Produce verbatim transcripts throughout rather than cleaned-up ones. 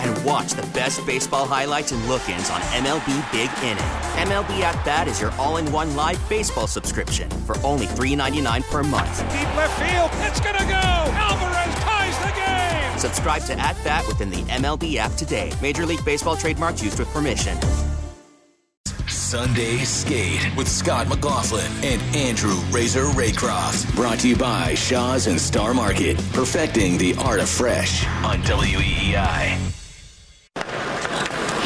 And watch the best baseball highlights and look-ins on M L B Big Inning. M L B At Bat is your all-in-one live baseball subscription for only three dollars and ninety-nine cents per month. Deep left field, it's gonna go! Alvarez ties the game! Subscribe to At Bat within the M L B app today. Major League Baseball trademarks used with permission. Sunday Skate with Scott McLaughlin and Andrew Razor Raycroft. Brought to you by Shaw's and Star Market. Perfecting the art of fresh on W E E I.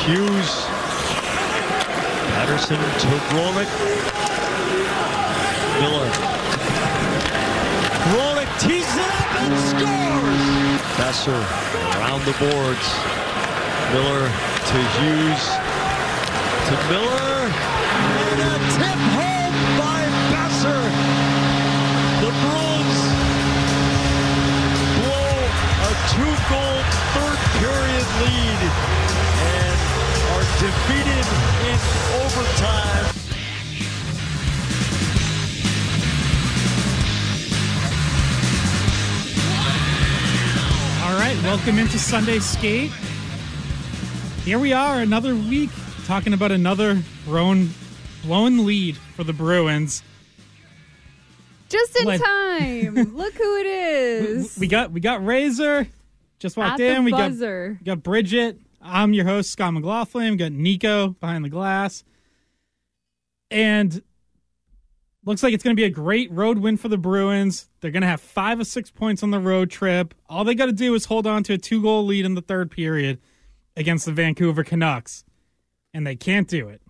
Hughes. Patterson to Grzelcyk. Miller. Grzelcyk tees it up and scores! Besser around the boards. Miller to Hughes. To Miller. And a tip home by Besser. The Bruins blow a two-goal third period lead. Defeated in overtime. All right, welcome into Sunday Skate. Here we are, another week, talking about another blown, blown lead for the Bruins. Just in like, time. Look who it is. We got we got Razor. Just walked At in. We got, we got Bridgette. I'm your host, Scott McLaughlin. We've got Nico behind the glass. And looks like it's going to be a great road win for the Bruins. They're going to have five or six points on the road trip. All they got to do is hold on to a two-goal lead in the third period against the Vancouver Canucks. And they can't do it.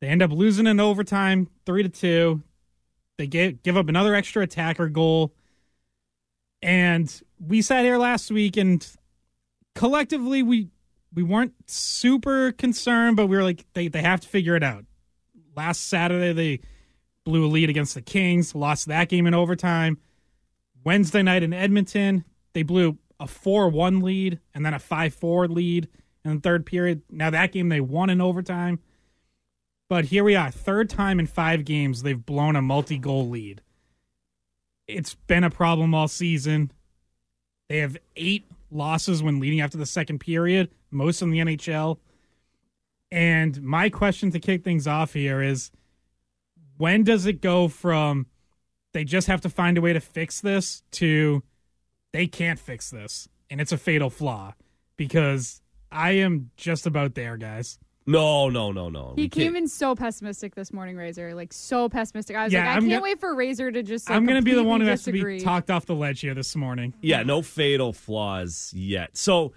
They end up losing in overtime, three to two. They give, give up another extra attacker goal. And we sat here last week, and collectively we... We weren't super concerned, but we were like, they, they have to figure it out. Last Saturday, they blew a lead against the Kings, lost that game in overtime. Wednesday night in Edmonton, they blew a four one lead and then a five four lead in the third period. Now that game, they won in overtime. But here we are, third time in five games, they've blown a multi-goal lead. It's been a problem all season. They have eight losses when leading after the second period, most in the N H L. And my question to kick things off here is, when does it go from they just have to find a way to fix this to they can't fix this and it's a fatal flaw? Because I am just about there, guys. No, no, no, no. He we came can't. in so pessimistic this morning, Razor. Like, so pessimistic. I was yeah, like, I I'm can't gonna, wait for Razor to just like, I'm going to be the one who has to be talked off the ledge here this morning. Yeah, no fatal flaws yet. So,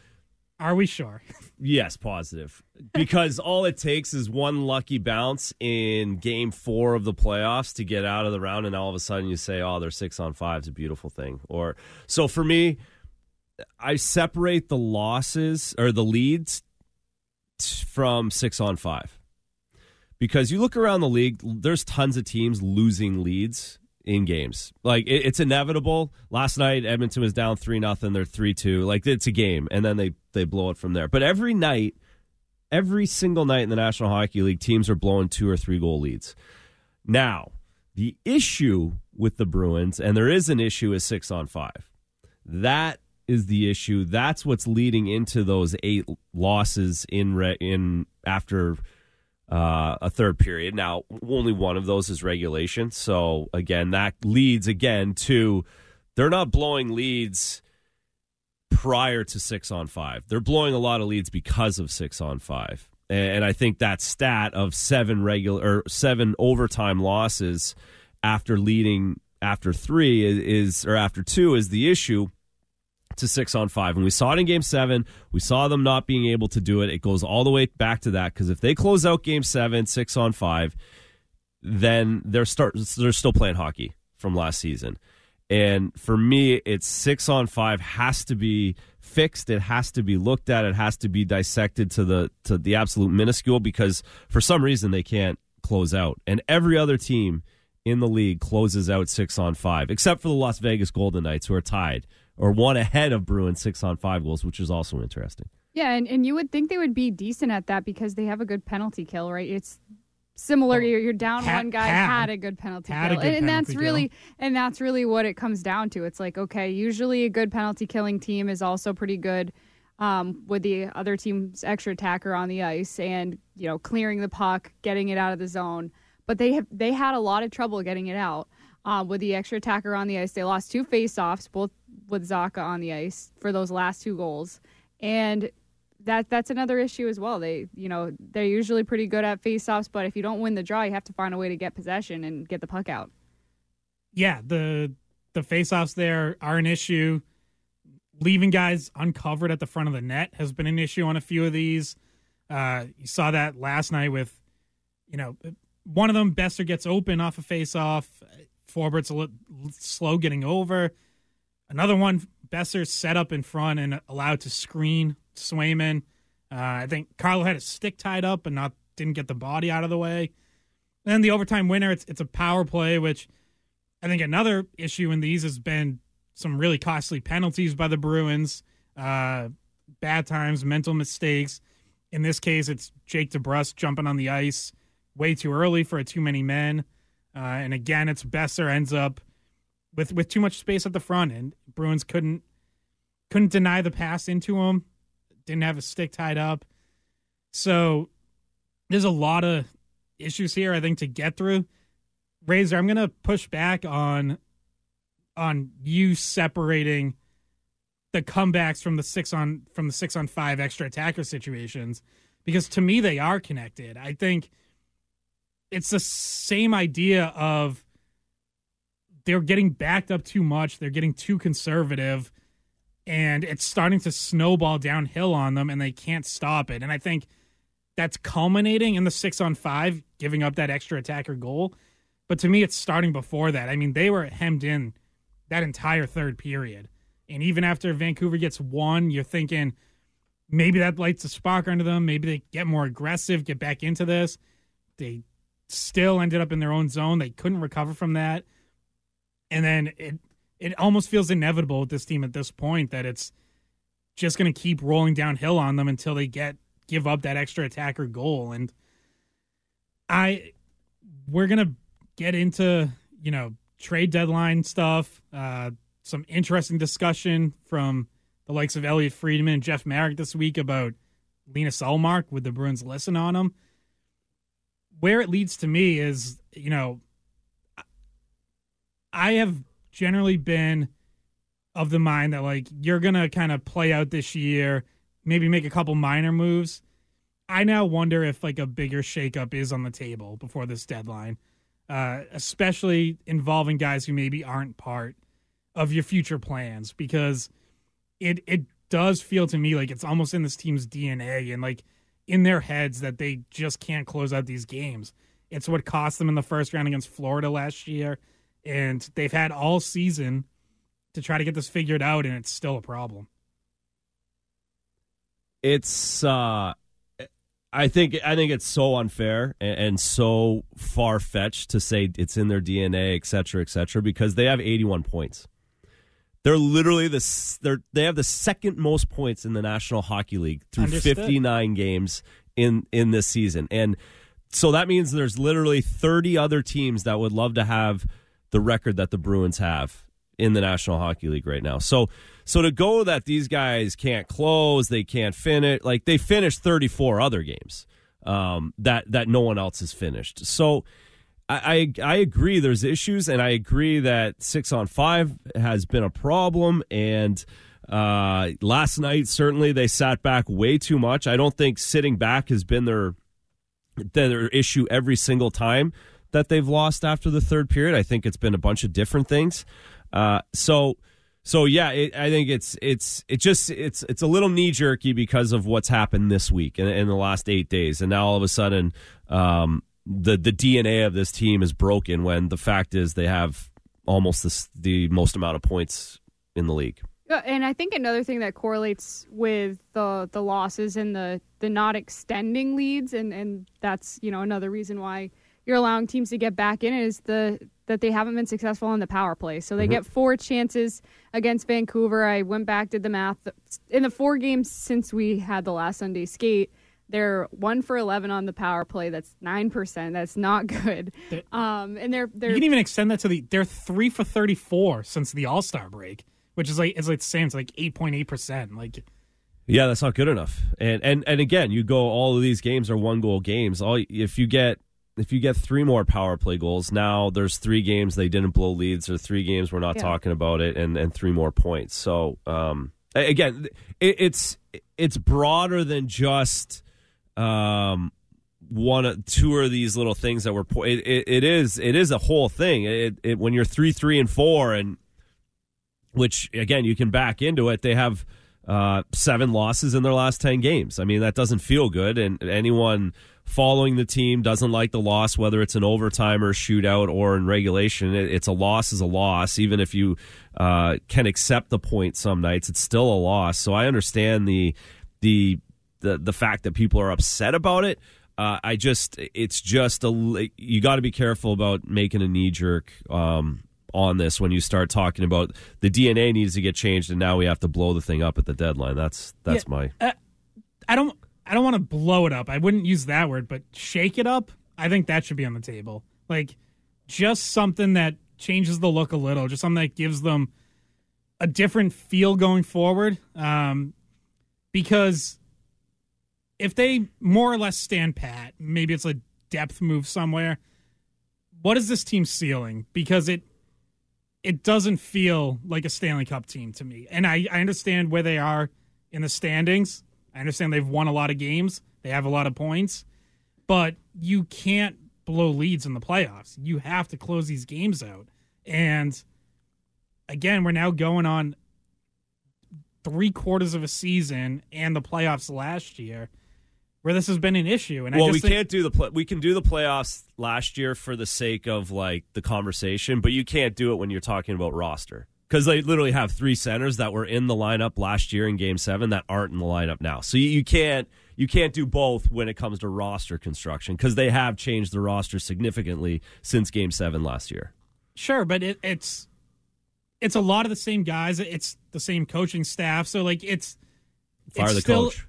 are we sure? Yes, positive. Because all it takes is one lucky bounce in game four of the playoffs to get out of the round, and all of a sudden you say, oh, they're six on five. It's a beautiful thing. Or so for me, I separate the losses or the leads from six on five, because you look around the league, there's tons of teams losing leads in games. Like, it, it's inevitable. Last night, Edmonton was down three nothing. They're three two. Like, it's a game, and then they they blow it from there. But every night, every single night in the National Hockey League, teams are blowing two or three goal leads. Now, the issue with the Bruins, and there is an issue, is six on five. That is the issue. That's what's leading into those eight losses in re- in after uh, a third period. Now, only one of those is regulation. So, again, that leads again to they're not blowing leads prior to six on five. They're blowing a lot of leads because of six on five. And I think that stat of seven regular or seven overtime losses after leading after three is, or after two is the issue. to six on five. And we saw it in game seven. We saw them not being able to do it. It goes all the way back to that, because if they close out game seven, six on five, then they're start they're still playing hockey from last season. And for me, it's six on five has to be fixed. It has to be looked at. It has to be dissected to the to the absolute minuscule, because for some reason they can't close out. And every other team in the league closes out six on five, except for the Las Vegas Golden Knights, who are tied or one ahead of Bruins six on five goals, which is also interesting. Yeah, and, and you would think they would be decent at that because they have a good penalty kill, right? It's similar, well, you're, you're down had, one guy had, had a good penalty kill, good and, and penalty that's kill. really and that's really what it comes down to. It's like, okay, usually a good penalty killing team is also pretty good um, with the other team's extra attacker on the ice, and you know, clearing the puck, getting it out of the zone. But they have, they had a lot of trouble getting it out uh, with the extra attacker on the ice. They lost two faceoffs, both with Zaka on the ice for those last two goals, and That that's another issue as well. They, you know, they're usually pretty good at faceoffs, but if you don't win the draw, you have to find a way to get possession and get the puck out. Yeah, the the faceoffs there are an issue. Leaving guys uncovered at the front of the net has been an issue on a few of these. Uh, you saw that last night with, you know, one of them, Besser gets open off a faceoff. Forbert's a little slow getting over. Another one, Besser's set up in front and allowed to screen Swayman. Uh, I think Carlo had his stick tied up and not didn't get the body out of the way. And then the overtime winner, it's it's a power play, which I think another issue in these has been some really costly penalties by the Bruins, uh, bad times, mental mistakes. In this case, it's Jake DeBrusk jumping on the ice way too early for a too many men. Uh, and again, it's Besser ends up with with too much space at the front, and Bruins couldn't couldn't deny the pass into him. Didn't have a stick tied up. So there's a lot of issues here, I think, to get through. Razor, I'm going to push back on on you separating the comebacks from the six on from the six on five extra attacker situations, because to me they are connected. I think it's the same idea of they're getting backed up too much, they're getting too conservative, and it's starting to snowball downhill on them, and they can't stop it. And I think that's culminating in the six on five, giving up that extra attacker goal. But to me, it's starting before that. I mean, they were hemmed in that entire third period. And even after Vancouver gets one, you're thinking maybe that lights a spark under them. Maybe they get more aggressive, get back into this. They still ended up in their own zone. They couldn't recover from that. And then it... It almost feels inevitable with this team at this point that it's just going to keep rolling downhill on them until they get give up that extra attacker goal. And I, we're going to get into, you know, trade deadline stuff, uh, some interesting discussion from the likes of Elliott Friedman and Jeff Marek this week about Linus Ullmark with the Bruins listen on him. Where it leads to me is, you know, I have generally been of the mind that, like, you're going to kind of play out this year, maybe make a couple minor moves. I now wonder if, like, a bigger shakeup is on the table before this deadline, uh, especially involving guys who maybe aren't part of your future plans, because it it does feel to me like it's almost in this team's D N A and, like, in their heads that they just can't close out these games. It's what cost them in the first round against Florida last year. And they've had all season to try to get this figured out, and it's still a problem. It's, uh, I think, I think it's so unfair and, and so far fetched to say it's in their D N A, et cetera, et cetera, because they have eighty-one points. They're literally the they're they have the second most points in the National Hockey League through Understood. fifty-nine games in in this season, and so that means there's literally thirty other teams that would love to have the record that the Bruins have in the National Hockey League right now. So so to go that these guys can't close, they can't finish, like they finished thirty-four other games um, that, that no one else has finished. So I, I I agree there's issues, and I agree that six on five has been a problem. And uh, last night, certainly they sat back way too much. I don't think sitting back has been their their issue every single time that they've lost after the third period. I think it's been a bunch of different things. Uh, so So yeah, it, I think it's it's it just it's it's a little knee jerky because of what's happened this week and in, in the last eight days, and now all of a sudden, um, the the D N A of this team is broken. When the fact is they have almost this, the most amount of points in the league. Yeah, and I think another thing that correlates with the the losses and the the not extending leads, and and that's, you know, another reason why you're allowing teams to get back in it, is the that they haven't been successful on the power play. So they mm-hmm. get four chances against Vancouver. I went back, did the math. In the four games since we had the last Sunday skate, they're one for eleven on the power play. That's nine percent. That's not good. Um, and they're, they're You can even extend that to the – they're three for thirty-four since the All-Star break, which is like, it's like the same. It's like eight point eight percent. Like – Yeah, that's not good enough. And, and and again, you go, all of these games are one-goal games. All if you get if you get three more power play goals, now there's three games they didn't blow leads, or three games we're not yeah. talking about it, and, and three more points. So, um, again, it, it's it's broader than just um, one two of these little things that were it, – it, it is it is a whole thing. It, it when you're three, three, and four, and which, again, you can back into it, they have – Uh, seven losses in their last ten games. I mean, that doesn't feel good, and anyone following the team doesn't like the loss, whether it's an overtime or shootout or in regulation. It, it's a loss is a loss. Even if you uh, can accept the point some nights, it's still a loss. So I understand the the the, the fact that people are upset about it. Uh, I just, it's just a you got to be careful about making a knee jerk. Um, on this when you start talking about the D N A needs to get changed and now we have to blow the thing up at the deadline. That's that's yeah, my... Uh, I don't I don't want to blow it up. I wouldn't use that word, but shake it up, I think that should be on the table. Like, just something that changes the look a little, just something that gives them a different feel going forward. Um, because if they more or less stand pat, maybe it's a depth move somewhere, what is this team ceiling? Because it It doesn't feel like a Stanley Cup team to me. And I, I understand where they are in the standings. I understand they've won a lot of games. They have a lot of points. But you can't blow leads in the playoffs. You have to close these games out. And, again, we're now going on three quarters of a season and the playoffs last year where this has been an issue. And well, I just we think- can't do the play- we can do the playoffs last year for the sake of, like, the conversation, but you can't do it when you're talking about roster, because they literally have three centers that were in the lineup last year in Game Seven that aren't in the lineup now. So you, you can't you can't do both when it comes to roster construction, because they have changed the roster significantly since Game Seven last year. Sure, but it, it's it's a lot of the same guys. It's the same coaching staff. So like it's fire it's the still, coach.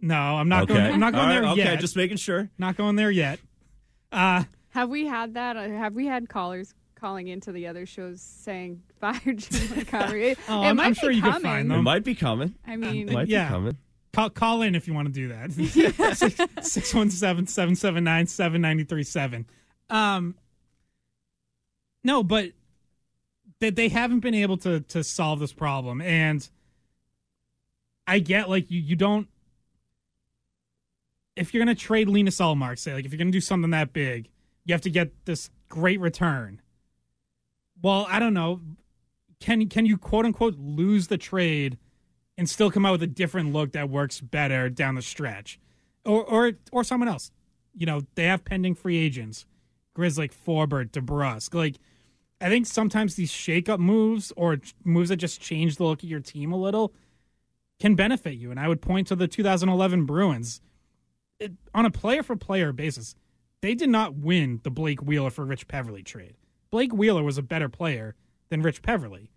No, I'm not okay. going. I'm not going right, there okay, yet. Okay, just making sure. Not going there yet. Uh, have we had that? Have we had callers calling into the other shows saying fire Jim Montgomery? It, oh, it I'm, might I'm be sure coming. You can find them. It might be coming. I mean, it might yeah. be coming. Call, call in if you want to do that. six one seven, seven seven nine, seven nine three seven. Um, no, but they, they haven't been able to to solve this problem. And I get, like, you, you don't. If you're going to trade Linus Ullmark, say, like, if you're going to do something that big, you have to get this great return. Well, I don't know. Can can you, quote-unquote, lose the trade and still come out with a different look that works better down the stretch? Or or, or someone else. You know, they have pending free agents. Grzelcyk, Forbert, DeBrusk. Like, I think sometimes these shake-up moves or moves that just change the look of your team a little can benefit you. And I would point to the two thousand eleven Bruins. It, on a player-for-player basis, they did not win the Blake Wheeler for Rich Peverly trade. Blake Wheeler was a better player than Rich Peverly,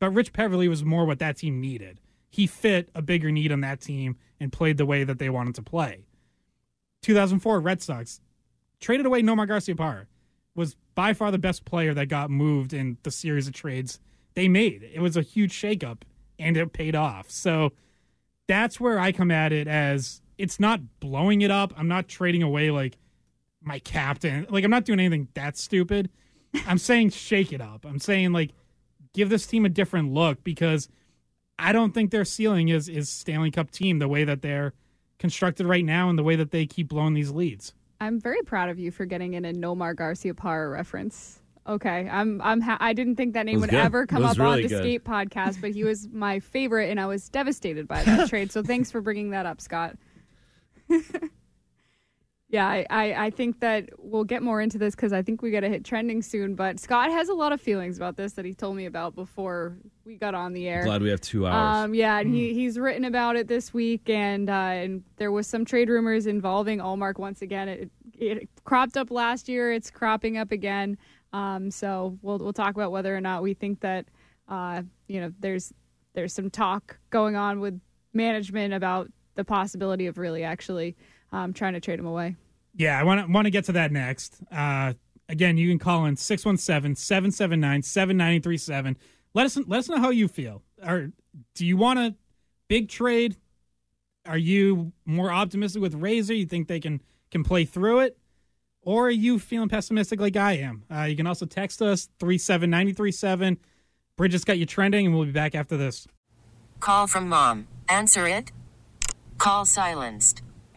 but Rich Peverly was more what that team needed. He fit a bigger need on that team and played the way that they wanted to play. two thousand four Red Sox traded away Nomar Garciaparra, was by far the best player that got moved in the series of trades they made. It was a huge shakeup, and it paid off. So that's where I come at it as... It's not blowing it up. I'm not trading away, like, my captain. Like, I'm not doing anything that stupid. I'm saying shake it up. I'm saying, like, give this team a different look, because I don't think their ceiling is, is Stanley Cup team the way that they're constructed right now and the way that they keep blowing these leads. I'm very proud of you for getting in a Nomar Garciaparra reference. Okay, I'm. I'm. Ha- I didn't think that name would good. ever come up really on the good. Skate podcast, but he was my favorite, and I was devastated by that trade. So thanks for bringing that up, Scott. Yeah, I, I, I think that we'll get more into this because I think we got to hit trending soon. But Scott has a lot of feelings about this that he told me about before we got on the air. Glad we have two hours. Um, yeah, and mm. he, he's written about it this week, and uh, and there was some trade rumors involving Ullmark once again. It, it cropped up last year. It's cropping up again. Um, so we'll we'll talk about whether or not we think that uh, you know there's there's some talk going on with management about the possibility of really actually um, trying to trade him away. Yeah, I want to want to get to that next. Uh, again, you can call in six one seven, seven seven nine, seven nine three seven. Let us let us know how you feel. Or do you want a big trade? Are you more optimistic with Razor? You think they can, can play through it? Or are you feeling pessimistic like I am? Uh, you can also text us, three seven nine three seven. Bridget's got you trending, and we'll be back after this. Call from mom. Answer it. Call silenced.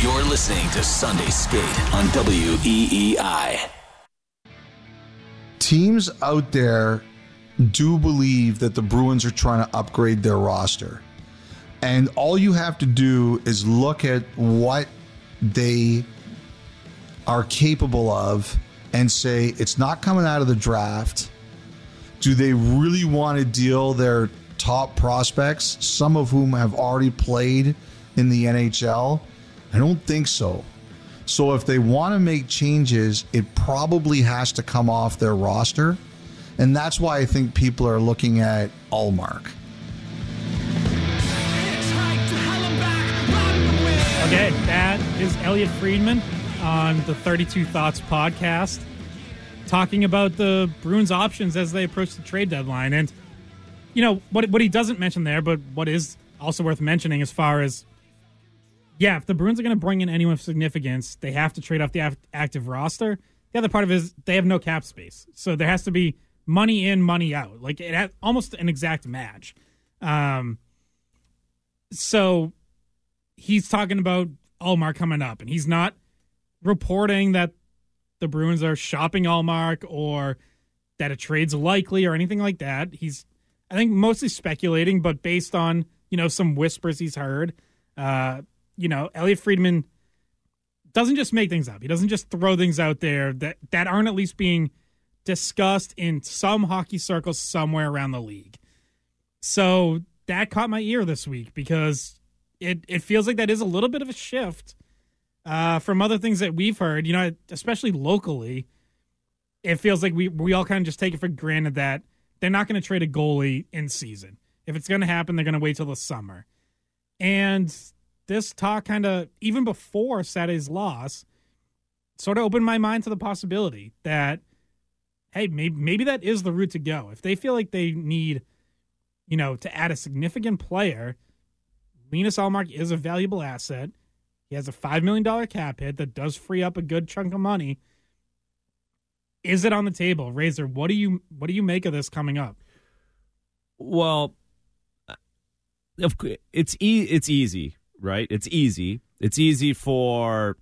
You're listening to Sunday Skate on W E E I. Teams out there do believe that the Bruins are trying to upgrade their roster. And all you have to do is look at what they are capable of and say, it's not coming out of the draft. Do they really want to deal their top prospects, some of whom have already played in the N H L? I don't think so. So if they want to make changes, it probably has to come off their roster. And that's why I think people are looking at Ullmark. Okay, that is Elliott Friedman on the thirty-two Thoughts podcast, talking about the Bruins' options as they approach the trade deadline. And, you know, what what he doesn't mention there, but what is also worth mentioning as far as, yeah, if the Bruins are going to bring in anyone of significance, they have to trade off the active roster. The other part of it is they have no cap space. So there has to be money in, money out. Like, it has almost an exact match. Um, so he's talking about Ullmark coming up, and he's not reporting that the Bruins are shopping Ullmark or that a trade's likely or anything like that. He's, I think, mostly speculating, but based on, you know, some whispers he's heard. Uh, you know, Elliott Friedman doesn't just make things up. He doesn't just throw things out there that, that aren't at least being discussed in some hockey circles somewhere around the league. So that caught my ear this week because it, it feels like that is a little bit of a shift uh, from other things that we've heard, you know, especially locally. It feels like we, we all kind of just take it for granted that they're not going to trade a goalie in season. If it's going to happen, they're going to wait till the summer. And this talk kind of, even before Saturday's loss, sort of opened my mind to the possibility that, hey, maybe, maybe that is the route to go. If they feel like they need, you know, to add a significant player, Linus Ullmark is a valuable asset. He has a five million dollars cap hit that does free up a good chunk of money. Is it on the table? Razor, what do you what do you make of this coming up? Well, it's, e- it's easy. Right? It's easy. It's easy for,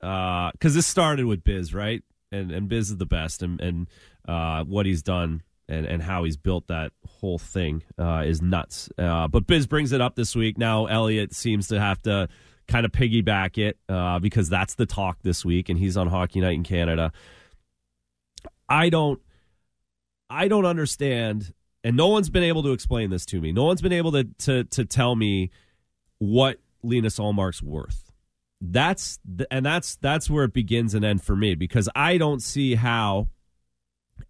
because uh, this started with Biz, right? And and Biz is the best, and and uh, what he's done and, and how he's built that whole thing uh, is nuts. Uh, but Biz brings it up this week. Now Elliott seems to have to kind of piggyback it uh, because that's the talk this week, and he's on Hockey Night in Canada. I don't, I don't understand and no one's been able to explain this to me. No one's been able to to, to tell me what Linus Ullmark's worth. That's the, and that's that's where it begins and ends for me, because I don't see how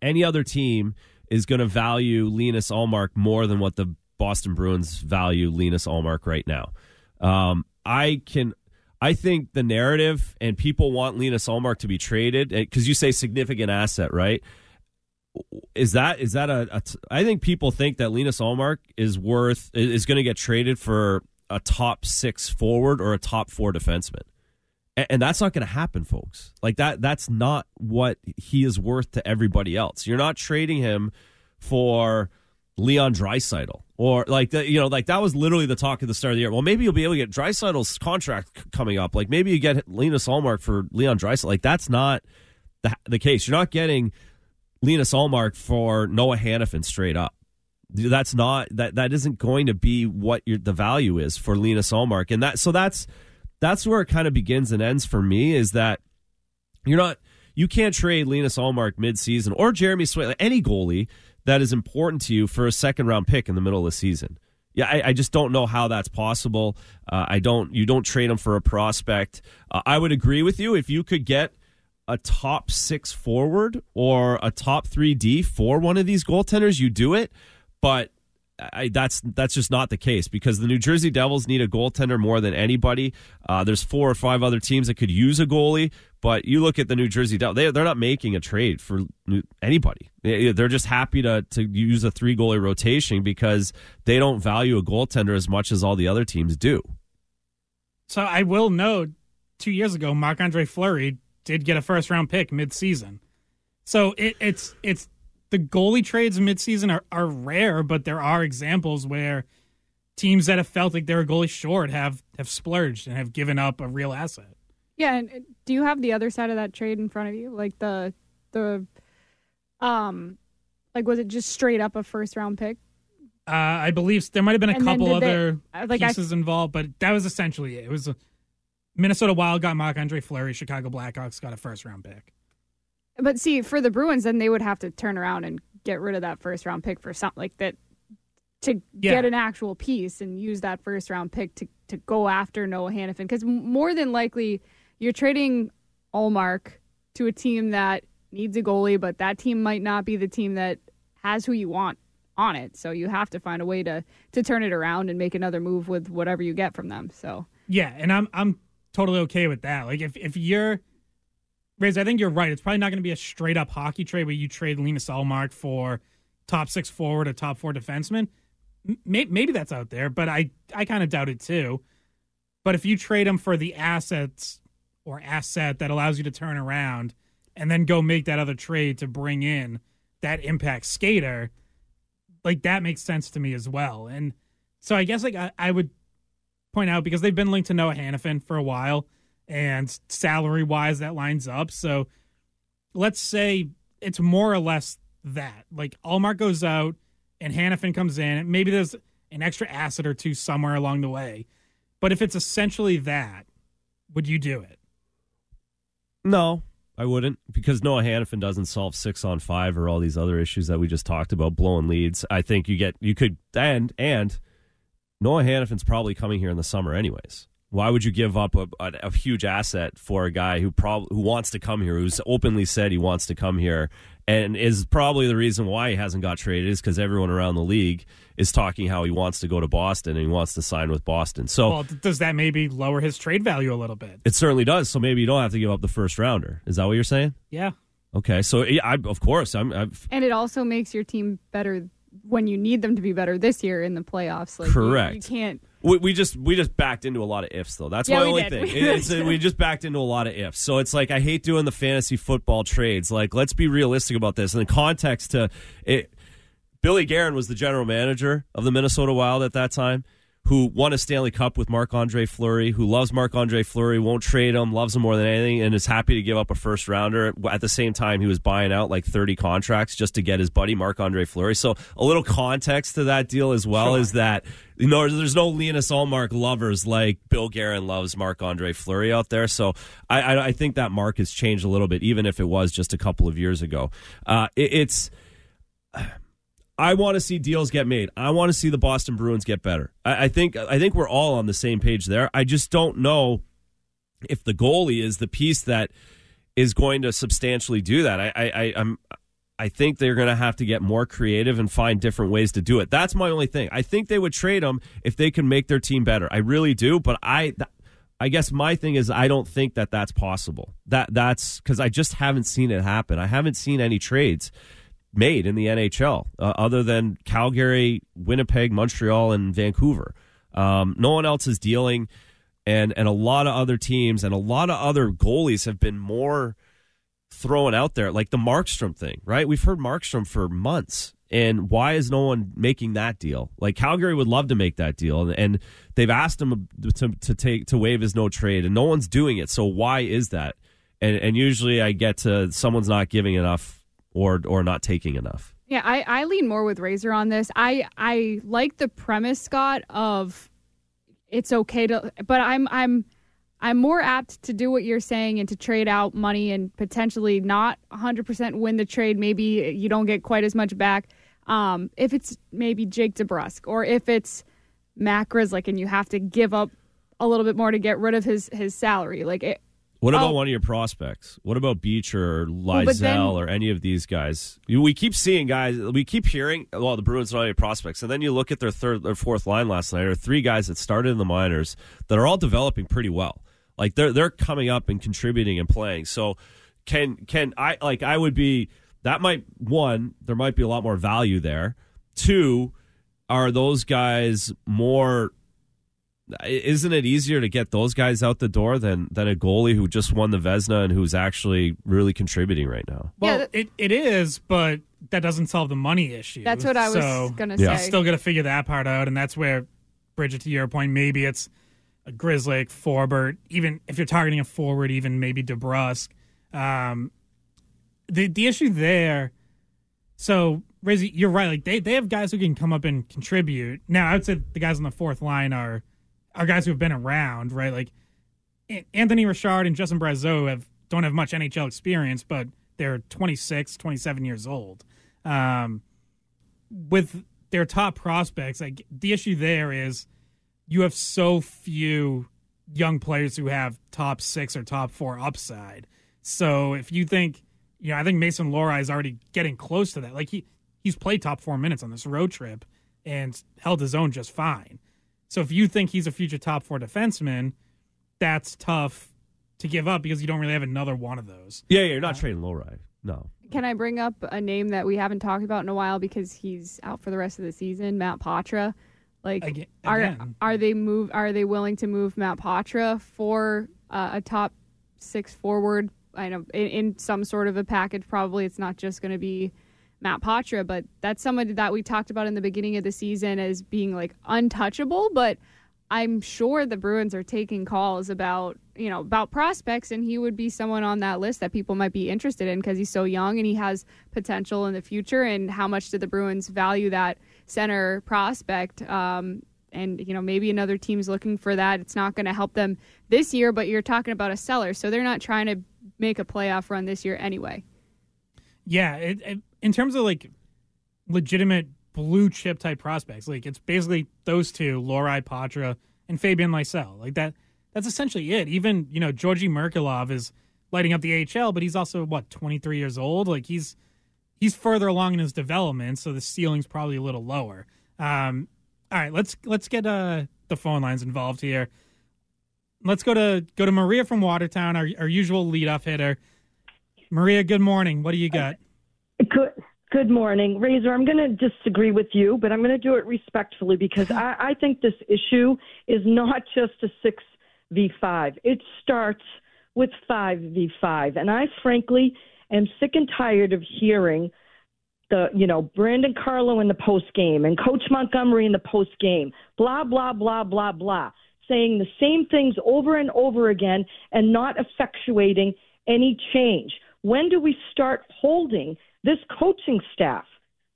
any other team is going to value Linus Ullmark more than what the Boston Bruins value Linus Ullmark right now. Um, I can, I think the narrative, and people want Linus Ullmark to be traded because you say significant asset, right? Is that is that a? a t- I think people think that Linus Ullmark is worth is going to get traded for a top six forward or a top four defenseman, and, and that's not going to happen, folks. Like that, that's not what he is worth to everybody else. You're not trading him for Leon Dreisaitl. Or like the, you know, like that was literally the talk at the start of the year. Well, maybe you'll be able to get Dreisaitl's contract c- coming up. Like maybe you get Linus Ullmark for Leon Dreisaitl. Like that's not the, the case. You're not getting Linus Ullmark for Noah Hanifin straight up. That's not that that isn't going to be what your, the value is for Linus Ullmark. And that so that's that's where it kind of begins and ends for me, is that you're not you can't trade Linus Ullmark midseason or Jeremy Swayman, like any goalie that is important to you, for a second round pick in the middle of the season. Yeah, I, I just don't know how that's possible. Uh, I don't. You don't trade him for a prospect. Uh, I would agree with you if you could get a top six forward or a top three D for one of these goaltenders, you do it. But I, that's that's just not the case, because the New Jersey Devils need a goaltender more than anybody. Uh, there's four or five other teams that could use a goalie. But you look at the New Jersey Devils, they, they're not making a trade for anybody. They're just happy to, to use a three-goalie rotation because they don't value a goaltender as much as all the other teams do. So I will note, two years ago, Marc-Andre Fleury did get a first-round pick mid-season. So it, it's it's the goalie trades mid-season are, are rare, but there are examples where teams that have felt like they're a goalie short have, have splurged and have given up a real asset. Yeah, and do you have the other side of that trade in front of you? Like the the um like was it just straight up a first round pick? Uh, I believe there might have been a and couple other they, like pieces I, involved, but that was essentially it. It was a, Minnesota Wild got Marc-Andre Fleury, Chicago Blackhawks got a first round pick. But see, for the Bruins, then they would have to turn around and get rid of that first round pick for something like that to yeah. get an actual piece and use that first round pick to to go after Noah Hanifin, because more than likely you're trading Ullmark to a team that needs a goalie, but that team might not be the team that has who you want on it. So you have to find a way to to turn it around and make another move with whatever you get from them. So yeah, and I'm I'm totally okay with that. Like if, if you're Riz, I think you're right. It's probably not going to be a straight up hockey trade where you trade Linus Ullmark for top six forward or top four defenseman. M- maybe that's out there, but I I kind of doubt it too. But if you trade him for the assets or asset that allows you to turn around and then go make that other trade to bring in that impact skater, like that makes sense to me as well. And so I guess like I, I would point out, because they've been linked to Noah Hanifin for a while, and salary wise that lines up. So let's say it's more or less that like Ullmark goes out and Hanifin comes in, and maybe there's an extra asset or two somewhere along the way. But if it's essentially that, would you do it? No, I wouldn't, because Noah Hanifin doesn't solve six on five or all these other issues that we just talked about, blowing leads. I think you get you could and and Noah Hanifin's probably coming here in the summer anyways. Why would you give up a, a, a huge asset for a guy who probably who wants to come here, who's openly said he wants to come here, and is probably the reason why he hasn't got traded is because everyone around the league is talking how he wants to go to Boston and he wants to sign with Boston. So, well, does that maybe lower his trade value a little bit? It certainly does. So maybe you don't have to give up the first rounder. Is that what you're saying? Yeah. Okay. So yeah, I, of course, I'm. I've, and it also makes your team better when you need them to be better this year in the playoffs. Like, correct. You, you can't. We, we just we just backed into a lot of ifs, though. That's yeah, my only did. thing. It's, it's, we just backed into a lot of ifs. So it's like, I hate doing the fantasy football trades. Like, let's be realistic about this. And in context to it, Billy Guerin was the general manager of the Minnesota Wild at that time, who won a Stanley Cup with Marc-Andre Fleury, who loves Marc-Andre Fleury, won't trade him, loves him more than anything, and is happy to give up a first-rounder. At the same time, he was buying out like thirty contracts just to get his buddy Marc-Andre Fleury. So a little context to that deal as well sure. is that you know, there's no Linus Ullmark lovers like Bill Guerin loves Marc-Andre Fleury out there. So I, I, I think that mark has changed a little bit, even if it was just a couple of years ago. Uh, it, it's... I want to see deals get made. I want to see the Boston Bruins get better. I, I think I think we're all on the same page there. I just don't know if the goalie is the piece that is going to substantially do that. I, I, I'm, I think they're going to have to get more creative and find different ways to do it. That's my only thing. I think they would trade him if they can make their team better. I really do, but I... Th- I guess my thing is I don't think that that's possible. That that's because I just haven't seen it happen. I haven't seen any trades made in the N H L uh, other than Calgary, Winnipeg, Montreal, and Vancouver. Um, no one else is dealing, and and a lot of other teams and a lot of other goalies have been more thrown out there, like the Markstrom thing, right? We've heard Markstrom for months. And why is no one making that deal? Like Calgary would love to make that deal, and they've asked him to to take to waive his no trade, and no one's doing it. So why is that? And and usually I get to someone's not giving enough or or not taking enough. Yeah, I, I lean more with Razor on this. I I like the premise, Scott, of it's okay to, but I'm I'm I'm more apt to do what you're saying and to trade out money and potentially not one hundred percent win the trade. Maybe you don't get quite as much back. Um, if it's maybe Jake DeBrusk or if it's Matt Grzelcyk and you have to give up a little bit more to get rid of his his salary. Like, it, What about oh, one of your prospects? What about Beecher or Lysell then, or any of these guys? We keep seeing guys, we keep hearing, well, the Bruins don't have any prospects. And then you look at their third or fourth line last night, or three guys that started in the minors that are all developing pretty well. Like, they're they're coming up and contributing and playing. So can can I, like, I would be... That might, one, there might be a lot more value there. Two, are those guys more, isn't it easier to get those guys out the door than than a goalie who just won the Vezina and who's actually really contributing right now? Well, yeah, that, it, it is, but that doesn't solve the money issue. That's what I was so, going to yeah. say. Still got to figure that part out, and that's where, Bridgette, to your point, maybe it's a Grzelcyk, Forbert, even if you're targeting a forward, even maybe DeBrusk, um, The the issue there, so, Rizzy, you're right. Like they, they have guys who can come up and contribute. Now, I would say the guys on the fourth line are are guys who have been around, right? Like Anthony Richard and Justin Brazeau have don't have much N H L experience, but they're twenty-six, twenty-seven years old. Um, with their top prospects, like the issue there is you have so few young players who have top six or top four upside. So if you think... You know, I think Mason Lohrei is already getting close to that. Like, he, he's played top four minutes on this road trip and held his own just fine. So if you think he's a future top four defenseman, that's tough to give up because you don't really have another one of those. Yeah, yeah, you're not uh, trading Lohrei. No. Can I bring up a name that we haven't talked about in a while because he's out for the rest of the season, Matt Poitras? Like, again, again. are are they move? Are they willing to move Matt Poitras for uh, a top six forward? I know in, in some sort of a package, probably it's not just going to be Matt Poitras, but that's somebody that we talked about in the beginning of the season as being like untouchable. But I'm sure the Bruins are taking calls about, you know, about prospects, and he would be someone on that list that people might be interested in because he's so young and he has potential in the future. And how much do the Bruins value that center prospect? Um, And, you know, maybe another team's looking for that. It's not going to help them this year, but you're talking about a seller. So they're not trying to make a playoff run this year anyway. Yeah. It, it, in terms of, like, legitimate blue chip type prospects, like, it's basically those two, Lohrei, Poitras, and Fabian Lysell. Like, that, that's essentially it. Even, you know, Georgi Merkilov is lighting up the A H L, but he's also, what, twenty-three years old? Like, he's, he's further along in his development, so the ceiling's probably a little lower. Um, All right, let's let's get uh, the phone lines involved here. Let's go to go to Maria from Watertown, our our usual leadoff hitter. Maria, good morning. What do you got? Good good morning, Razor. I'm going to disagree with you, but I'm going to do it respectfully because I, I think this issue is not just a six v five. It starts with five v five, and I frankly am sick and tired of hearing. The, you know, Brandon Carlo in the post game and Coach Montgomery in the post game, blah, blah, blah, blah, blah, saying the same things over and over again and not effectuating any change. When do we start holding this coaching staff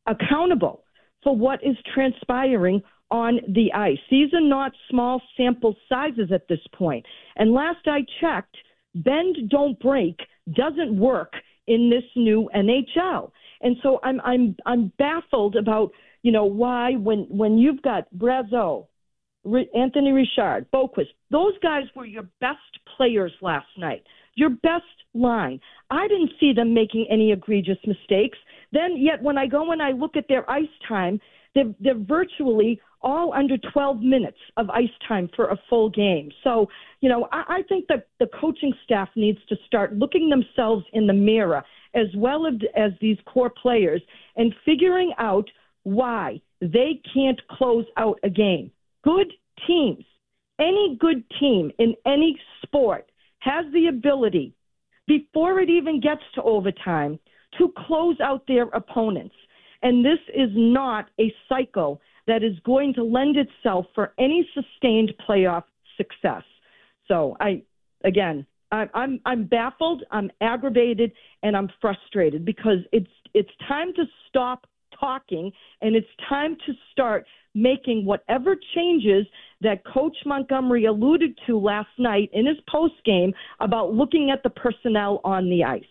accountable for what is transpiring on the ice? These are not small sample sizes at this point. And last I checked, bend, don't break doesn't work in this new N H L. And so I'm I'm I'm baffled about, you know, why when when you've got Brazeau, Anthony Richard, Boquist, those guys were your best players last night, your best line. I didn't see them making any egregious mistakes. Then yet when I go and I look at their ice time, they're, they're virtually all under twelve minutes of ice time for a full game. So, you know, I, I think that the coaching staff needs to start looking themselves in the mirror as well as, as these core players and figuring out why they can't close out a game. Good teams, any good team in any sport has the ability, before it even gets to overtime, to close out their opponents. And this is not a cycle that is going to lend itself for any sustained playoff success. So I, again, I, I'm I'm baffled, I'm aggravated, and I'm frustrated because it's it's time to stop talking and it's time to start making whatever changes that Coach Montgomery alluded to last night in his postgame about looking at the personnel on the ice.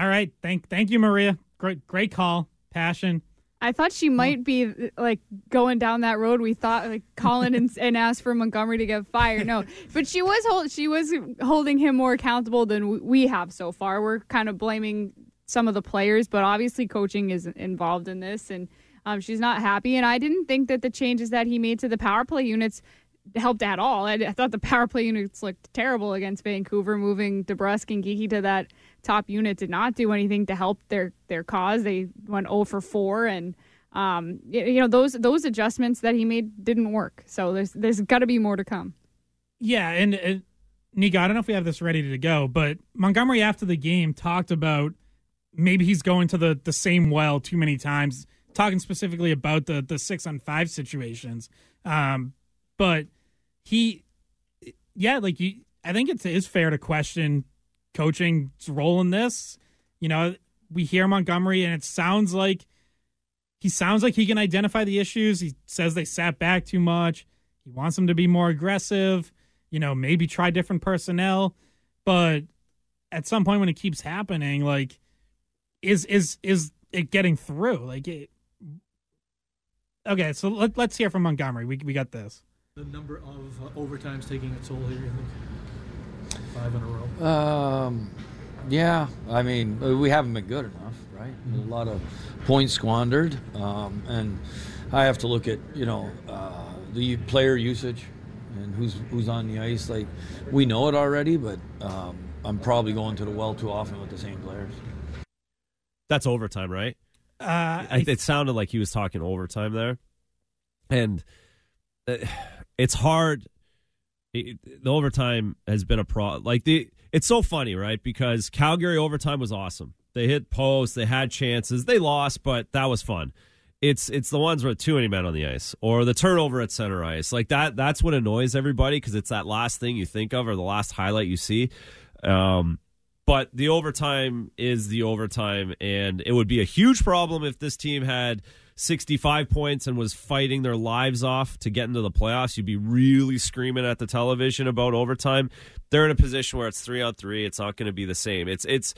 All right, thank thank you, Maria. Great great call, passion. I thought she might be, like, going down that road. We thought, like, calling and, and asked for Montgomery to get fired. No, but she was hold, she was holding him more accountable than we have so far. We're kind of blaming some of the players, but obviously coaching is involved in this, and um, she's not happy. And I didn't think that the changes that he made to the power play units helped at all. I, I thought the power play units looked terrible against Vancouver. Moving DeBrusk and Geekie to that top unit did not do anything to help their, their cause. They went oh for four, and um, you know those those adjustments that he made didn't work. So there's there's got to be more to come. Yeah, and uh, Nika, I don't know if we have this ready to go, but Montgomery after the game talked about maybe he's going to the, the same well too many times, talking specifically about the the six on five situations. Um, but he, yeah, like you, I think it is fair to question coaching's role in this. You know, we hear Montgomery, and it sounds like he sounds like he can identify the issues. He says they sat back too much. He wants them to be more aggressive. You know, maybe try different personnel. But at some point, when it keeps happening, like is is is it getting through? Like, it, okay, so let, let's hear from Montgomery. We we got this. The number of uh, overtimes taking a toll here, you think? Five in a row. Um, yeah, I mean, we haven't been good enough, right? Mm-hmm. A lot of points squandered, um, and I have to look at, you know, uh, the player usage and who's who's on the ice. Like, we know it already, but um, I'm probably going to the well too often with the same players. That's overtime, right? Uh, I, I th- it sounded like he was talking overtime there, and. Uh, It's hard. It, the overtime has been a problem. Like the, it's so funny, right? Because Calgary overtime was awesome. They hit posts. They had chances. They lost, but that was fun. It's it's the ones with too many men on the ice or the turnover at center ice. Like that. That's what annoys everybody because it's that last thing you think of or the last highlight you see. Um, but the overtime is the overtime, and it would be a huge problem if this team had sixty-five points and was fighting their lives off to get into the playoffs. You'd be really screaming at the television about overtime. They're in a position where it's three on three. It's not going to be the same. It's it's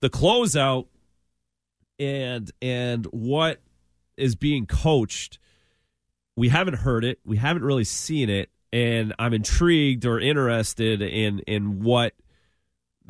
the closeout and and what is being coached. We haven't heard it. We haven't really seen it. And I'm intrigued or interested in in what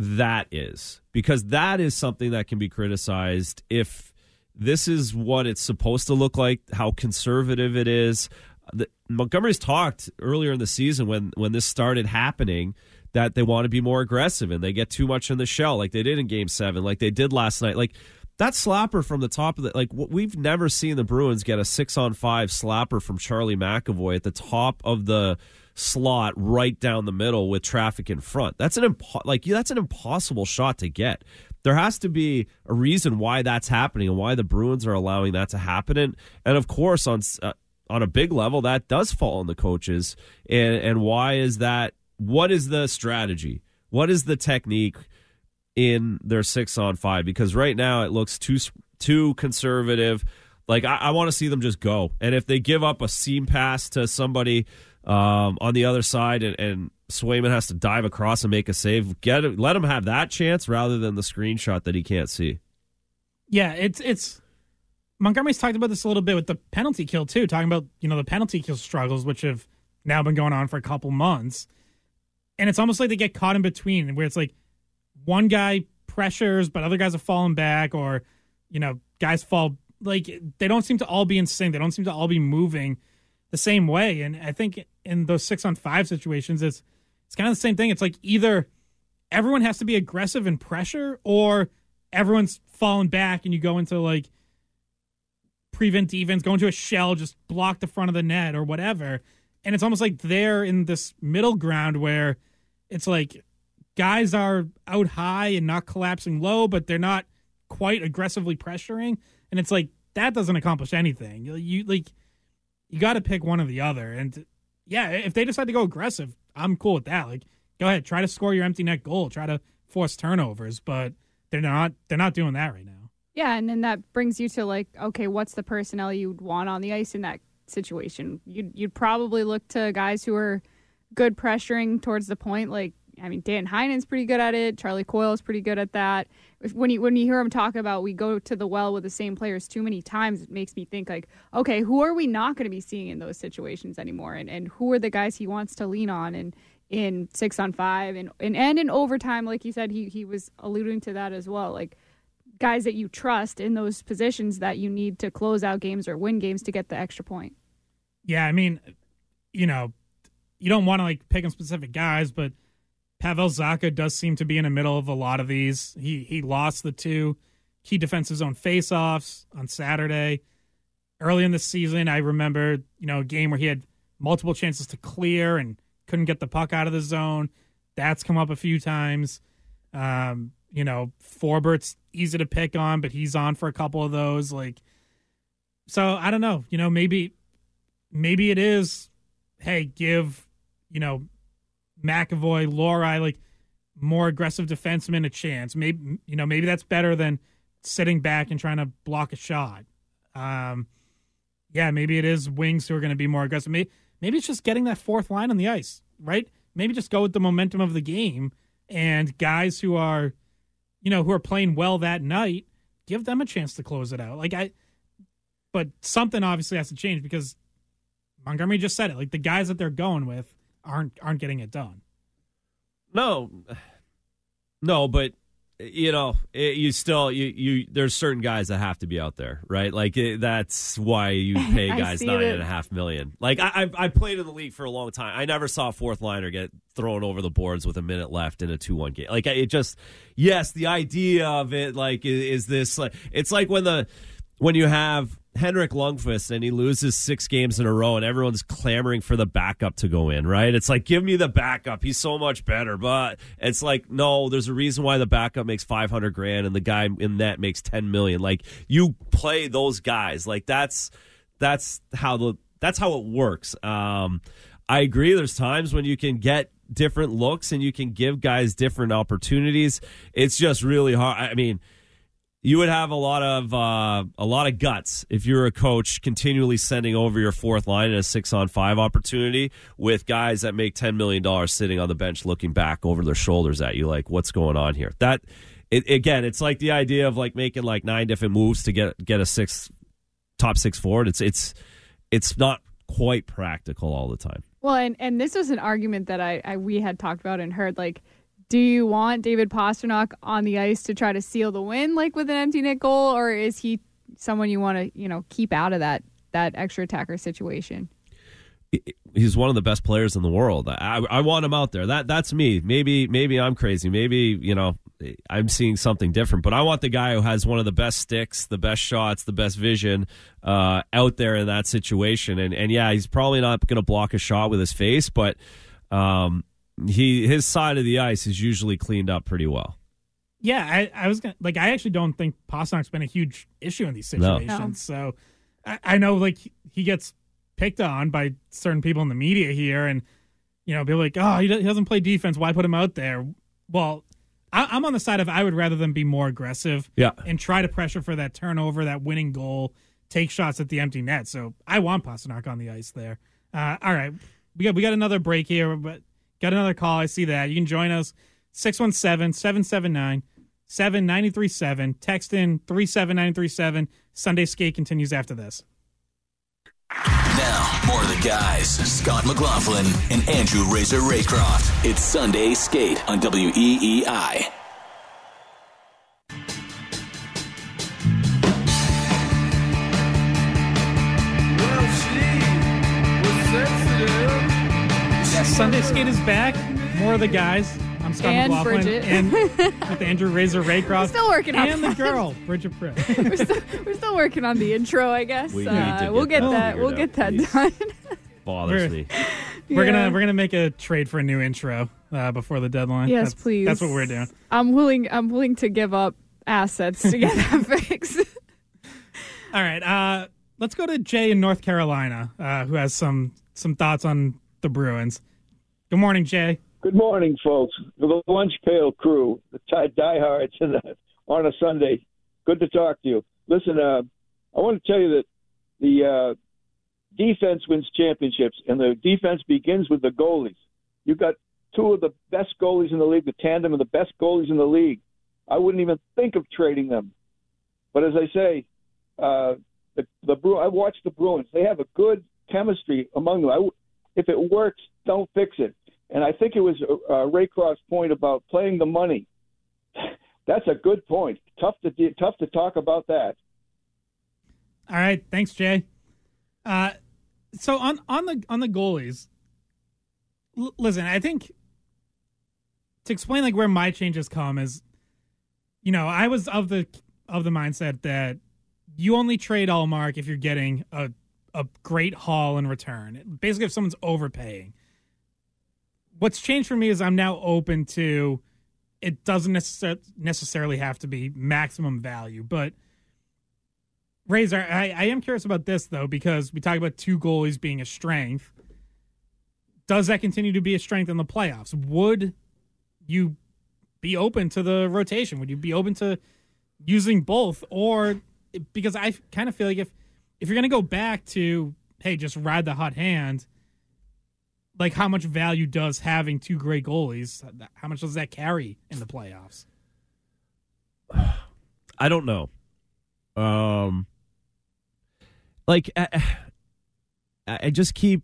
that is, because that is something that can be criticized if this is what it's supposed to look like, how conservative it is. The, Montgomery's talked earlier in the season when, when this started happening that they want to be more aggressive and they get too much in the shell like they did in Game seven, like they did last night. Like, that slapper from the top of the – like, we've never seen the Bruins get a six on five slapper from Charlie McAvoy at the top of the slot right down the middle with traffic in front. That's an impo- like that's an impossible shot to get. There has to be a reason why that's happening and why the Bruins are allowing that to happen. And, and of course, on uh, on a big level, that does fall on the coaches. And, and why is that? What is the strategy? What is the technique in their six on five? Because right now it looks too too conservative. Like, I, I want to see them just go. And if they give up a seam pass to somebody um, on the other side and, and Swayman has to dive across and make a save, Get let him have that chance rather than the screenshot that he can't see. Yeah, it's it's Montgomery's talked about this a little bit with the penalty kill too, talking about, you know, the penalty kill struggles, which have now been going on for a couple months. And it's almost like they get caught in between where it's like one guy pressures, but other guys are falling back, or, you know, guys fall, like they don't seem to all be in sync. They don't seem to all be moving the same way. And I think in those six on five situations, it's it's kind of the same thing. It's like either everyone has to be aggressive and pressure, or everyone's falling back and you go into like prevent defense, go into a shell, just block the front of the net or whatever. And it's almost like they're in this middle ground where it's like guys are out high and not collapsing low, but they're not quite aggressively pressuring. And it's like that doesn't accomplish anything. You, you like you got to pick one or the other. And yeah, if they decide to go aggressive, I'm cool with that. Like, go ahead, try to score your empty net goal, try to force turnovers, but they're not they're not doing that right now. Yeah, and then that brings you to like, okay, what's the personnel you'd want on the ice in that situation? You'd you'd probably look to guys who are good pressuring towards the point. Like, I mean, Dan Heinen's pretty good at it. Charlie Coyle's pretty good at that. If, when you when you hear him talk about we go to the well with the same players too many times, it makes me think like, okay, who are we not going to be seeing in those situations anymore? And and who are the guys he wants to lean on? And in six on five and, and and in overtime, like you said, he he was alluding to that as well. Like guys that you trust in those positions that you need to close out games or win games to get the extra point. Yeah, I mean, you know, you don't want to like pick on specific guys, but Pavel Zaka does seem to be in the middle of a lot of these. He he lost the two key defensive zone faceoffs on Saturday. Early in the season, I remember, you know, a game where he had multiple chances to clear and couldn't get the puck out of the zone. That's come up a few times. Um, you know, Forbert's easy to pick on, but he's on for a couple of those. Like, so I don't know. You know, maybe, maybe it is. Hey, give you know McAvoy, Lohrei, like more aggressive defensemen a chance. Maybe you know, maybe that's better than sitting back and trying to block a shot. Um, yeah, maybe it is wings who are going to be more aggressive. Maybe, Maybe it's just getting that fourth line on the ice, right? Maybe just go with the momentum of the game and guys who are, you know, who are playing well that night, give them a chance to close it out. Like I, but something obviously has to change because Montgomery just said it. Like the guys that they're going with aren't aren't getting it done. No, no, but you know, it, you still you you. There's certain guys that have to be out there, right? Like it, that's why you pay guys nine it. and a half million. Like I I played in the league for a long time. I never saw a fourth liner get thrown over the boards with a minute left in a two one game. Like it just, yes, the idea of it, like is, is this like it's like when the when you have Henrik Lundqvist and he loses six games in a row and everyone's clamoring for the backup to go in, right? It's like, give me the backup. He's so much better. But it's like, no, there's a reason why the backup makes five hundred grand and the guy in net makes ten million. Like you play those guys. Like that's, that's how the, that's how it works. Um, I agree. There's times when you can get different looks and you can give guys different opportunities. It's just really hard. I mean, you would have a lot of uh, a lot of guts if you're a coach continually sending over your fourth line in a six on five opportunity with guys that make ten million dollars sitting on the bench looking back over their shoulders at you like, what's going on here? That it, again, it's like the idea of like making like nine different moves to get get a six top six forward. It's it's it's not quite practical all the time. Well, and, and this was an argument that I, I we had talked about and heard like, do you want David Pastrnak on the ice to try to seal the win, like with an empty net goal, or is he someone you want to, you know, keep out of that that extra attacker situation? He's one of the best players in the world. I, I want him out there. That that's me. Maybe maybe I'm crazy. Maybe you know I'm seeing something different. But I want the guy who has one of the best sticks, the best shots, the best vision uh, out there in that situation. And and yeah, he's probably not going to block a shot with his face, but. Um, He his side of the ice is usually cleaned up pretty well. Yeah, I, I was gonna like I actually don't think Pastrnak's been a huge issue in these situations. No. So I, I know like he gets picked on by certain people in the media here, and you know be like, oh, he doesn't play defense. Why put him out there? Well, I, I'm on the side of I would rather them be more aggressive, yeah. and try to pressure for that turnover, that winning goal, take shots at the empty net. So I want Pastrnak on the ice there. Uh, all right, we got we got another break here, but. Got another call. I see that. You can join us, six one seven, seven seven nine, seven nine three seven. Text in three seven nine three seven. Sunday Skate continues after this. Now, more of the guys, Scott McLaughlin and Andrew Razor Raycroft. It's Sunday Skate on W E E I. Sunday Skate is back. More of the guys. I'm Scott and McLaughlin. Bridget. And with Andrew Razor Raycroft. We're still working on and that. The girl, Bridgette Proulx. we're, still, we're still working on the intro, I guess. We uh, get we'll get that. We'll get that, we'll get that done. Bothers me. We're yeah. gonna we're gonna make a trade for a new intro uh, before the deadline. Yes, that's, please. That's what we're doing. I'm willing. I'm willing to give up assets to get that fixed. All right. Uh, let's go to Jay in North Carolina, uh, who has some some thoughts on the Bruins. Good morning, Jay. Good morning, folks. The Lunch Pail crew, the diehards on a Sunday. Good to talk to you. Listen, uh, I want to tell you that the uh, defense wins championships, and the defense begins with the goalies. You've got two of the best goalies in the league, the tandem of the best goalies in the league. I wouldn't even think of trading them. But as I say, uh, the, the Bru- I watched the Bruins. They have a good chemistry among them. I w- if it works, don't fix it. And I think it was uh, Raycroft's point about playing the money. That's a good point. Tough to de- tough to talk about that. All right, thanks, Jay. Uh, so on, on the on the goalies, l- listen, I think to explain like where my changes come is, you know, I was of the of the mindset that you only trade Ullmark if you're getting a a great haul in return. Basically, if someone's overpaying. What's changed for me is I'm now open to it doesn't necessar- necessarily have to be maximum value. But, Razor, I, I am curious about this, though, because we talk about two goalies being a strength. Does that continue to be a strength in the playoffs? Would you be open to the rotation? Would you be open to using both? Or because I kind of feel like if, if you're going to go back to, hey, just ride the hot hand, like, how much value does having two great goalies, how much does that carry in the playoffs? I don't know. Um, like, I, I just keep,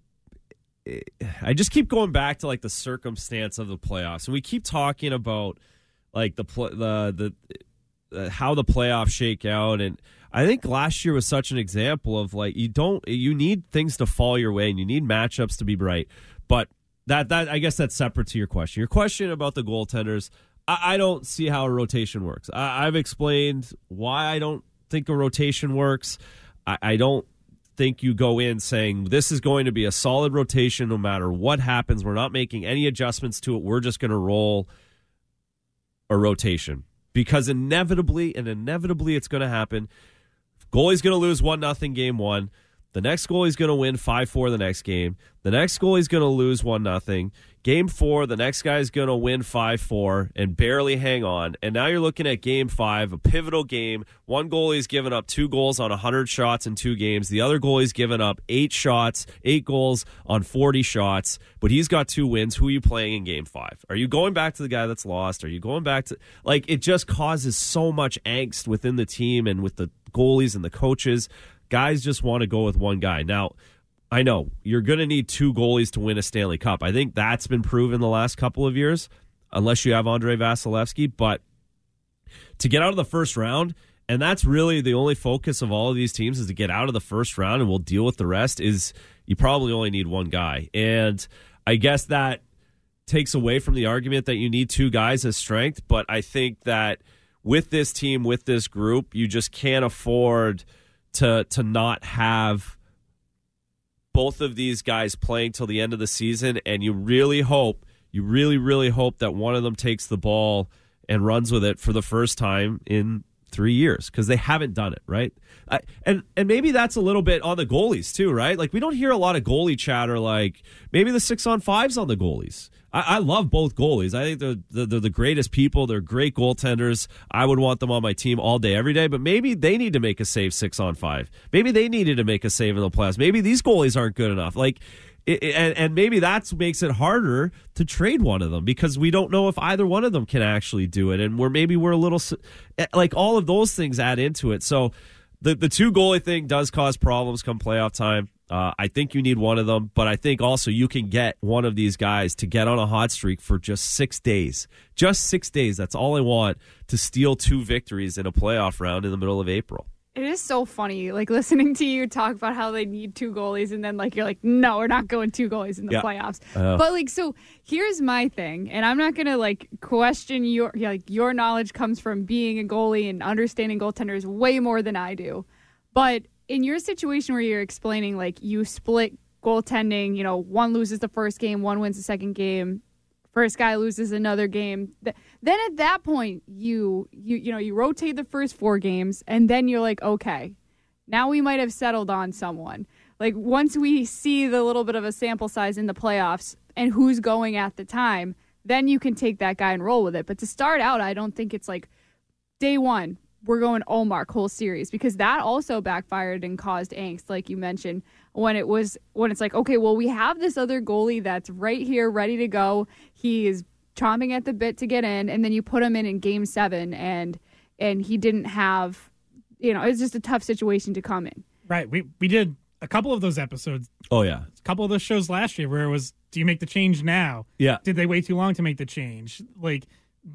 I just keep going back to like the circumstance of the playoffs, and we keep talking about like the the the, the how the playoffs shake out, and I think last year was such an example of like you don't you need things to fall your way, and you need matchups to be right. But that, that I guess that's separate to your question. Your question about the goaltenders, I, I don't see how a rotation works. I, I've explained why I don't think a rotation works. I, I don't think you go in saying this is going to be a solid rotation no matter what happens. We're not making any adjustments to it. We're just going to roll a rotation because inevitably, and inevitably it's going to happen. Goalie's going to lose one nothing game one. The next goalie's going to win five four the next game. The next goalie's going to lose one nothing. Game four, the next guy's going to win five four and barely hang on. And now you're looking at game five, a pivotal game. One goalie's given up two goals on one hundred shots in two games. The other goalie's given up eight shots, eight goals on forty shots. But he's got two wins. Who are you playing in game five? Are you going back to the guy that's lost? Are you going back to... Like, it just causes so much angst within the team and with the goalies and the coaches. Guys just want to go with one guy. Now, I know you're going to need two goalies to win a Stanley Cup. I think that's been proven the last couple of years, unless you have Andre Vasilevsky. But to get out of the first round, and that's really the only focus of all of these teams is to get out of the first round and we'll deal with the rest, is you probably only need one guy. And I guess that takes away from the argument that you need two guys as strength. But I think that with this team, with this group, you just can't afford to to not have both of these guys playing till the end of the season, and you really hope, you really, really hope that one of them takes the ball and runs with it for the first time in three years because they haven't done it, right? I, and and maybe that's a little bit on the goalies too, right? Like, we don't hear a lot of goalie chatter, like maybe the six-on-five's on the goalies. I, I love both goalies. I think they're, they're, they're the greatest people. They're great goaltenders. I would want them on my team all day, every day. But maybe they need to make a save six on five. Maybe they needed to make a save in the playoffs. Maybe these goalies aren't good enough. Like, It, it, and, and maybe that makes it harder to trade one of them because we don't know if either one of them can actually do it. And we're maybe we're a little like all of those things add into it. So the, the two goalie thing does cause problems come playoff time. Uh, I think you need one of them, but I think also you can get one of these guys to get on a hot streak for just six days. Just six days. That's all I want to steal two victories in a playoff round in the middle of April. It is so funny, like, listening to you talk about how they need two goalies, and then, like, you're like, no, we're not going two goalies in the yeah. playoffs. But, like, so here's my thing, and I'm not going to, like, question your, like, your knowledge comes from being a goalie and understanding goaltenders way more than I do. But in your situation where you're explaining, like, you split goaltending, you know, one loses the first game, one wins the second game, first guy loses another game. Then at that point, you you you know you rotate the first four games, and then you're like, okay, now we might have settled on someone. Like, once we see the little bit of a sample size in the playoffs and who's going at the time, then you can take that guy and roll with it. But to start out, I don't think it's like day one we're going Ullmark whole series, because that also backfired and caused angst, like you mentioned, when it was when it's like, okay, well, we have this other goalie that's right here ready to go. He is chomping at the bit to get in, and then you put him in in game seven, and and he didn't have, you know, it was just a tough situation to come in. Right. We we did a couple of those episodes. Oh, yeah. A couple of those shows last year where it was, do you make the change now? Yeah. Did they wait too long to make the change? Like,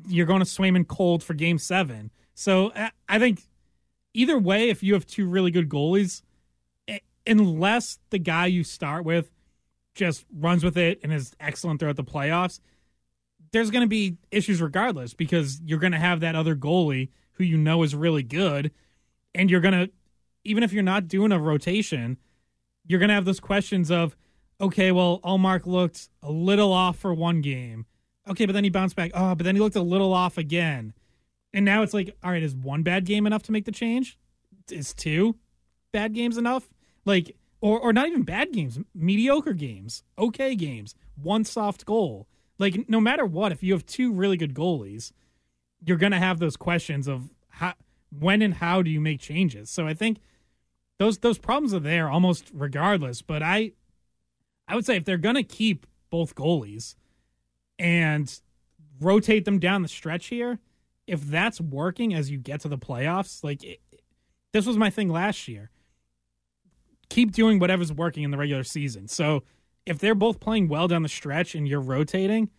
you're going to Swayman cold for game seven. So I think either way, if you have two really good goalies, unless the guy you start with just runs with it and is excellent throughout the playoffs, there's going to be issues regardless, because you're going to have that other goalie who you know is really good, and you're going to, even if you're not doing a rotation, you're going to have those questions of, okay, well, Ullmark looked a little off for one game. Okay, but then he bounced back. Oh, but then he looked a little off again. And now it's like, all right, is one bad game enough to make the change? Is two bad games enough? Like, or or not even bad games, mediocre games, okay games, one soft goal. Like, no matter what, if you have two really good goalies, you're going to have those questions of how, when and how do you make changes. So I think those those problems are there almost regardless. But I, I would say if they're going to keep both goalies and rotate them down the stretch here, if that's working as you get to the playoffs, like it, this was my thing last year, keep doing whatever's working in the regular season. So if they're both playing well down the stretch and you're rotating,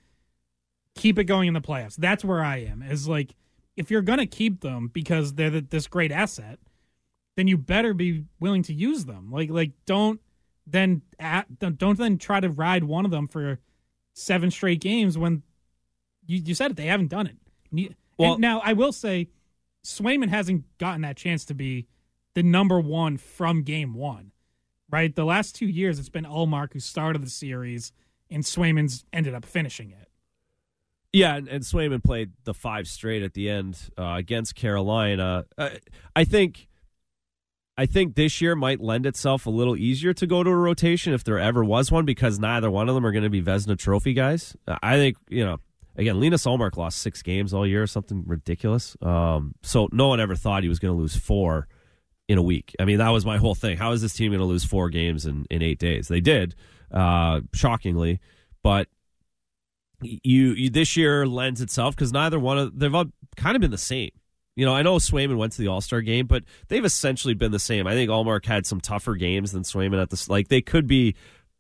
keep it going in the playoffs. That's where I am, is like, if you're going to keep them because they're the, this great asset, then you better be willing to use them. Like, like don't then at, don't then try to ride one of them for seven straight games when you, you said it, they haven't done it. You, Well, and now, I will say, Swayman hasn't gotten that chance to be the number one from game one, right? The last two years, it's been Ullmark who started the series, and Swayman's ended up finishing it. Yeah, and, and Swayman played the five straight at the end uh, against Carolina. Uh, I think I think this year might lend itself a little easier to go to a rotation if there ever was one, because neither one of them are going to be Vezina Trophy guys. I think, you know, again, Linus Ullmark lost six games all year or something ridiculous. Um, so no one ever thought he was going to lose four in a week. I mean, that was my whole thing. How is this team going to lose four games in, in eight days? They did, uh, shockingly. But you, you this year lends itself because neither one of them, they've kind of been the same. You know, I know Swayman went to the All-Star game, but they've essentially been the same. I think Ullmark had some tougher games than Swayman at this. Like, they could be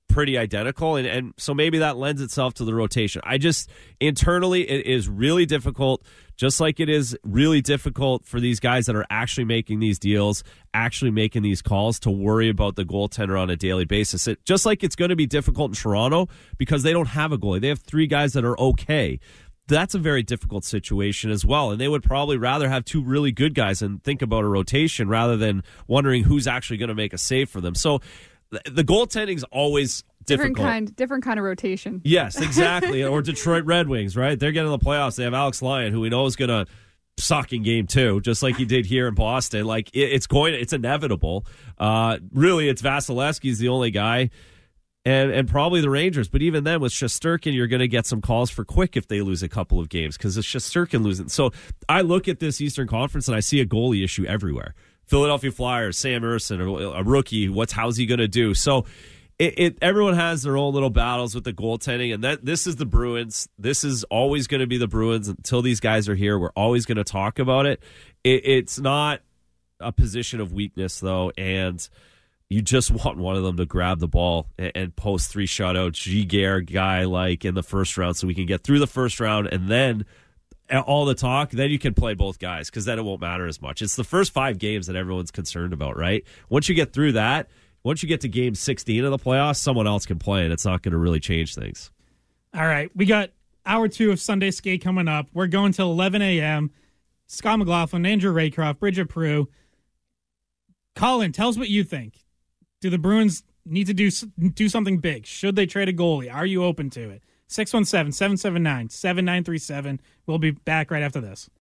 pretty identical, and, and so maybe that lends itself to the rotation. I just, internally, it is really difficult, just like it is really difficult for these guys that are actually making these deals, actually making these calls, to worry about the goaltender on a daily basis. It, just like it's going to be difficult in Toronto because they don't have a goalie. They have three guys that are okay. That's a very difficult situation as well, and they would probably rather have two really good guys and think about a rotation rather than wondering who's actually going to make a save for them. So the goaltending's always difficult. Different kind, different kind of rotation. Yes, exactly. Or Detroit Red Wings, right? They're getting in the playoffs. They have Alex Lyon, who we know is going to suck in game two, just like he did here in Boston. Like, it, it's going, it's inevitable. Uh, really, it's Vasilevsky's the only guy, and and probably the Rangers. But even then, with Shesterkin, you're going to get some calls for Quick if they lose a couple of games, because it's Shesterkin losing. So I look at this Eastern Conference and I see a goalie issue everywhere. Philadelphia Flyers, Sam Erson, a rookie. What's how's he going to do? So It, it everyone has their own little battles with the goaltending, and that this is the Bruins. This is always going to be the Bruins until these guys are here. We're always going to talk about it. it. It's not a position of weakness, though, and you just want one of them to grab the ball and, and post three shutouts, Guerin guy like in the first round, so we can get through the first round, and then all the talk, then you can play both guys because then it won't matter as much. It's the first five games that everyone's concerned about, right? Once you get through that. Once you get to game sixteen of the playoffs, someone else can play, and it's not going to really change things. All right. We got hour two of Sunday Skate coming up. We're going till eleven a.m. Scott McLaughlin, Andrew Raycroft, Bridgette Proulx. Colin, tell us what you think. Do the Bruins need to do do something big? Should they trade a goalie? Are you open to it? six one seven, seven seven nine, seven nine three seven. We'll be back right after this.